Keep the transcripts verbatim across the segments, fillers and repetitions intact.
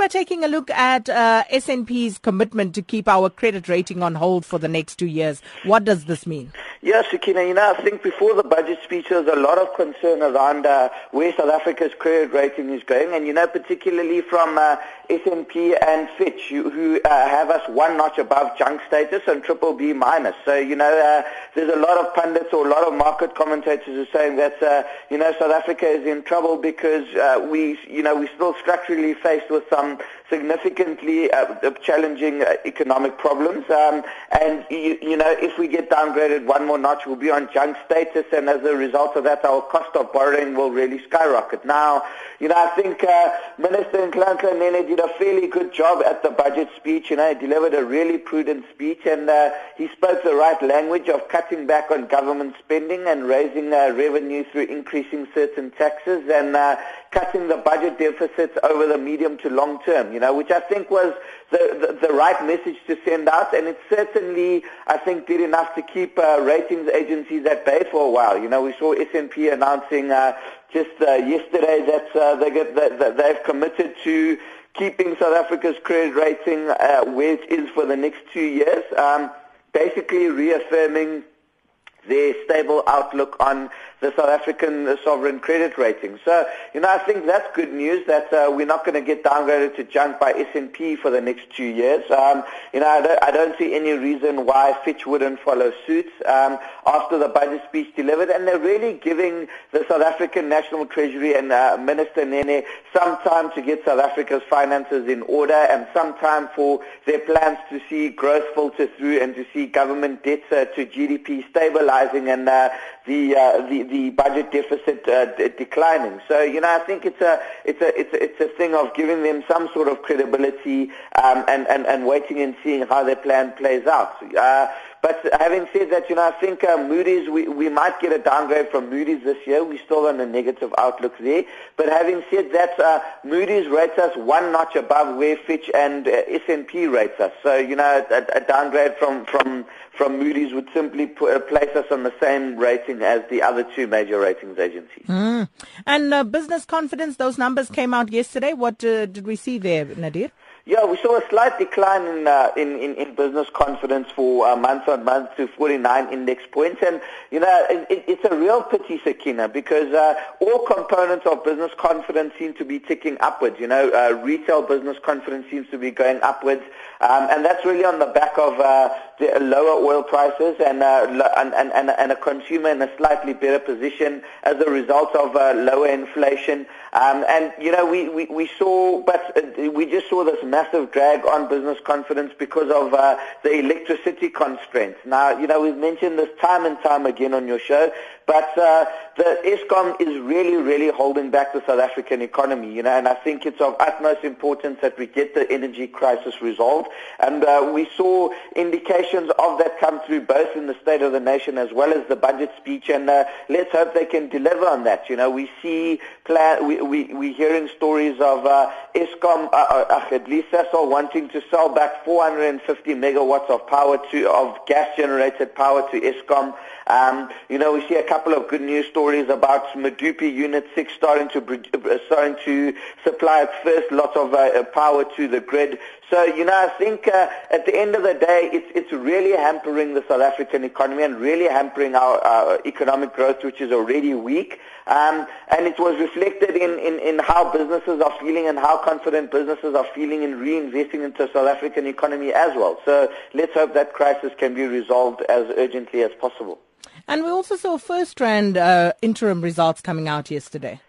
We're taking a look at uh, S and P's commitment to keep our credit rating on hold for the next two years. What does this mean? Yes, Shekina, you know, I think before the budget speech, there was a lot of concern around uh, where South Africa's credit rating is going. And, you know, particularly from uh, S and P and Fitch, who, who uh, have us one notch above junk status and triple B minus. So, you know, uh, there's a lot of pundits or a lot of market commentators who are saying that, uh, you know, South Africa is in trouble because uh, we, you know, we're still structurally faced with some significantly uh, challenging uh, economic problems. Um, and, you, you know, if we get downgraded one more notch, we'll be on junk status, and as a result of that, our cost of borrowing will really skyrocket. Now, you know, I think uh, Minister Nhlanhla Nene did a fairly good job at the budget speech. You know, he delivered a really prudent speech, and uh, he spoke the right language of cutting back on government spending and raising uh, revenue through increasing certain taxes and uh, cutting the budget deficits over the medium to long term, you know, which I think was the, the, the right message to send out, and it certainly, I think, did enough to keep uh, ratings agencies at bay for a while. You know, we saw S and P announcing uh, just uh, yesterday that uh, they get, that they've committed to keeping South Africa's credit rating uh, where it is for the next two years, um, basically reaffirming their stable outlook on the South African sovereign credit rating. So, you know, I think that's good news that uh, we're not going to get downgraded to junk by S and P for the next two years. Um, you know, I don't, I don't see any reason why Fitch wouldn't follow suit um, after the budget speech delivered. And they're really giving the South African National Treasury and uh, Minister Nene some time to get South Africa's finances in order and some time for their plans to see growth filter through and to see government debt uh, to G D P stabilize and uh, the, uh, the the budget deficit uh, d- declining. So, you know, I think it's a it's a it's a, it's a thing of giving them some sort of credibility um, and, and and waiting and seeing how their plan plays out. Uh, But having said that, you know, I think uh, Moody's, we, we might get a downgrade from Moody's this year. We're still on a negative outlook there. But having said that, uh, Moody's rates us one notch above where Fitch and uh, S and P rates us. So, you know, a, a downgrade from, from, from Moody's would simply put, uh, place us on the same rating as the other two major ratings agencies. Mm. And uh, business confidence, those numbers came out yesterday. What uh, did we see there, Nadir? Yeah, we saw a slight decline in uh, in, in in business confidence for uh, month on month to forty-nine index points, and you know it, it's a real pity, Sakina, because uh, all components of business confidence seem to be ticking upwards. You know, uh, retail business confidence seems to be going upwards, um, and that's really on the back of uh, the lower oil prices and, uh, lo- and and and and a consumer in a slightly better position as a result of uh, lower inflation. Um, and you know, we, we, we saw, but uh, we just saw this massive drag on business confidence because of uh, the electricity constraints. Now, you know, we've mentioned this time and time again on your show, but uh, the Eskom is really, really holding back the South African economy, you know, and I think it's of utmost importance that we get the energy crisis resolved. And uh, we saw indications of that come through both in the State of the Nation as well as the budget speech, and uh, let's hope they can deliver on that. You know, we see, plan, we, we, we're hearing stories of uh, Eskom, uh, uh, at least Sasol wanting to sell back four hundred fifty megawatts of power to of gas-generated power to Eskom. Um, you know, we see a couple of good news stories about Medupi Unit six starting to starting to supply its first lot of uh, power to the grid. So, you know, I think uh, at the end of the day, it's it's really hampering the South African economy and really hampering our, our economic growth, which is already weak. Um, and it was reflected in, in, in how businesses are feeling and how confident businesses are feeling in reinvesting into the South African economy as well. So let's hope that crisis can be resolved as urgently as possible. And we also saw FirstRand uh, interim results coming out yesterday.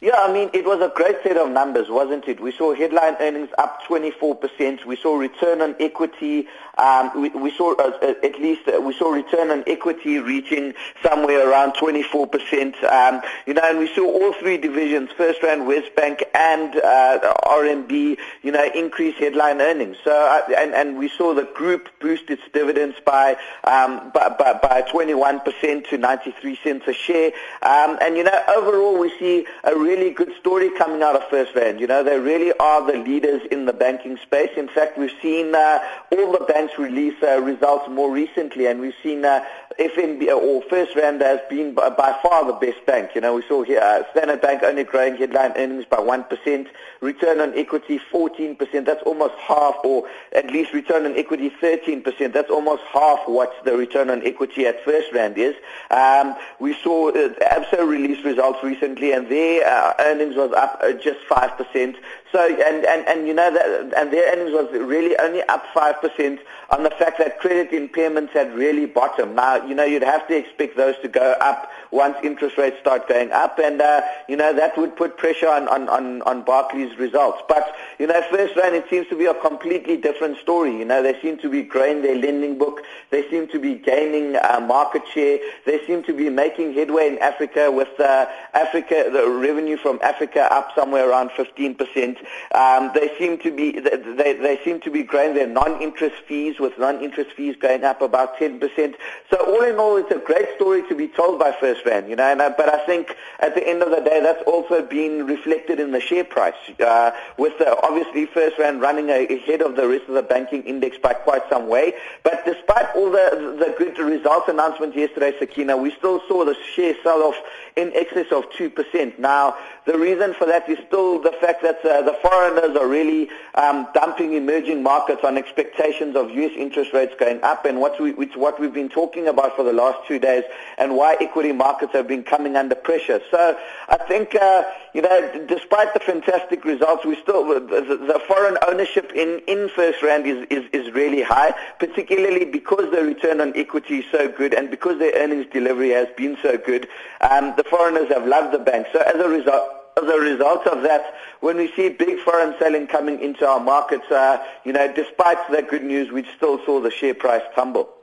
Yeah, I mean, it was a great set of numbers, wasn't it? We saw headline earnings up twenty-four percent. We saw return on equity. Um, we, we saw uh, at least uh, we saw return on equity reaching somewhere around twenty-four percent. Um, you know, and we saw all three divisions, FirstRand, West Bank, and uh, R M B, you know, increase headline earnings. So, uh, and, and we saw the group boost its dividends by um, by, by, by twenty-one percent to ninety-three cents a share. Um, and you know, overall, we see a really good story coming out of FirstRand. You know, they really are the leaders in the banking space. In fact, we've seen uh, all the banks release uh, results more recently, and we've seen uh, F N B or FirstRand has been by, by far the best bank. You know, we saw here uh, Standard Bank only growing headline earnings by one percent, return on equity fourteen percent. That's almost half, or at least return on equity thirteen percent. That's almost half what the return on equity at FirstRand is. Um, we saw uh, Absa release results recently, and their uh, earnings was up uh, just five percent. So, and, and, and you know, that, and their earnings was really only up five percent on the fact that credit impairments had really bottomed. Now, you know, you'd have to expect those to go up once interest rates start going up, and, uh, you know, that would put pressure on, on, on, on Barclays' results. But, you know, FirstRand, it seems to be a completely different story. You know, they seem to be growing their lending book. They seem to be gaining uh, market share. They seem to be making headway in Africa with uh, Africa, the revenue from Africa up somewhere around fifteen percent. Um, they seem to be they, they seem to be growing their non-interest fees, with non-interest fees going up about ten percent. So all in all, it's a great story to be told by FirstRand, you know. And I, but I think at the end of the day, that's also been reflected in the share price, uh, with the, obviously FirstRand running ahead of the rest of the banking index by quite some way. But despite all the the good results announcement yesterday, Sakina, we still saw the share sell-off in excess of two percent. Now, the reason for that is still the fact that uh, the foreigners are really um, dumping emerging markets on expectations of U S interest rates going up, and what we, which, what we've been talking about for the last two days, and why equity markets have been coming under pressure. So I think, uh, you know, despite the fantastic results, we still the foreign ownership in, in FirstRand is, is, is really high, particularly because the return on equity is so good and because their earnings delivery has been so good. Um, the foreigners have loved the bank. So as a result, As a result of that, when we see big foreign selling coming into our markets, uh, you know, despite the good news, we still saw the share price tumble.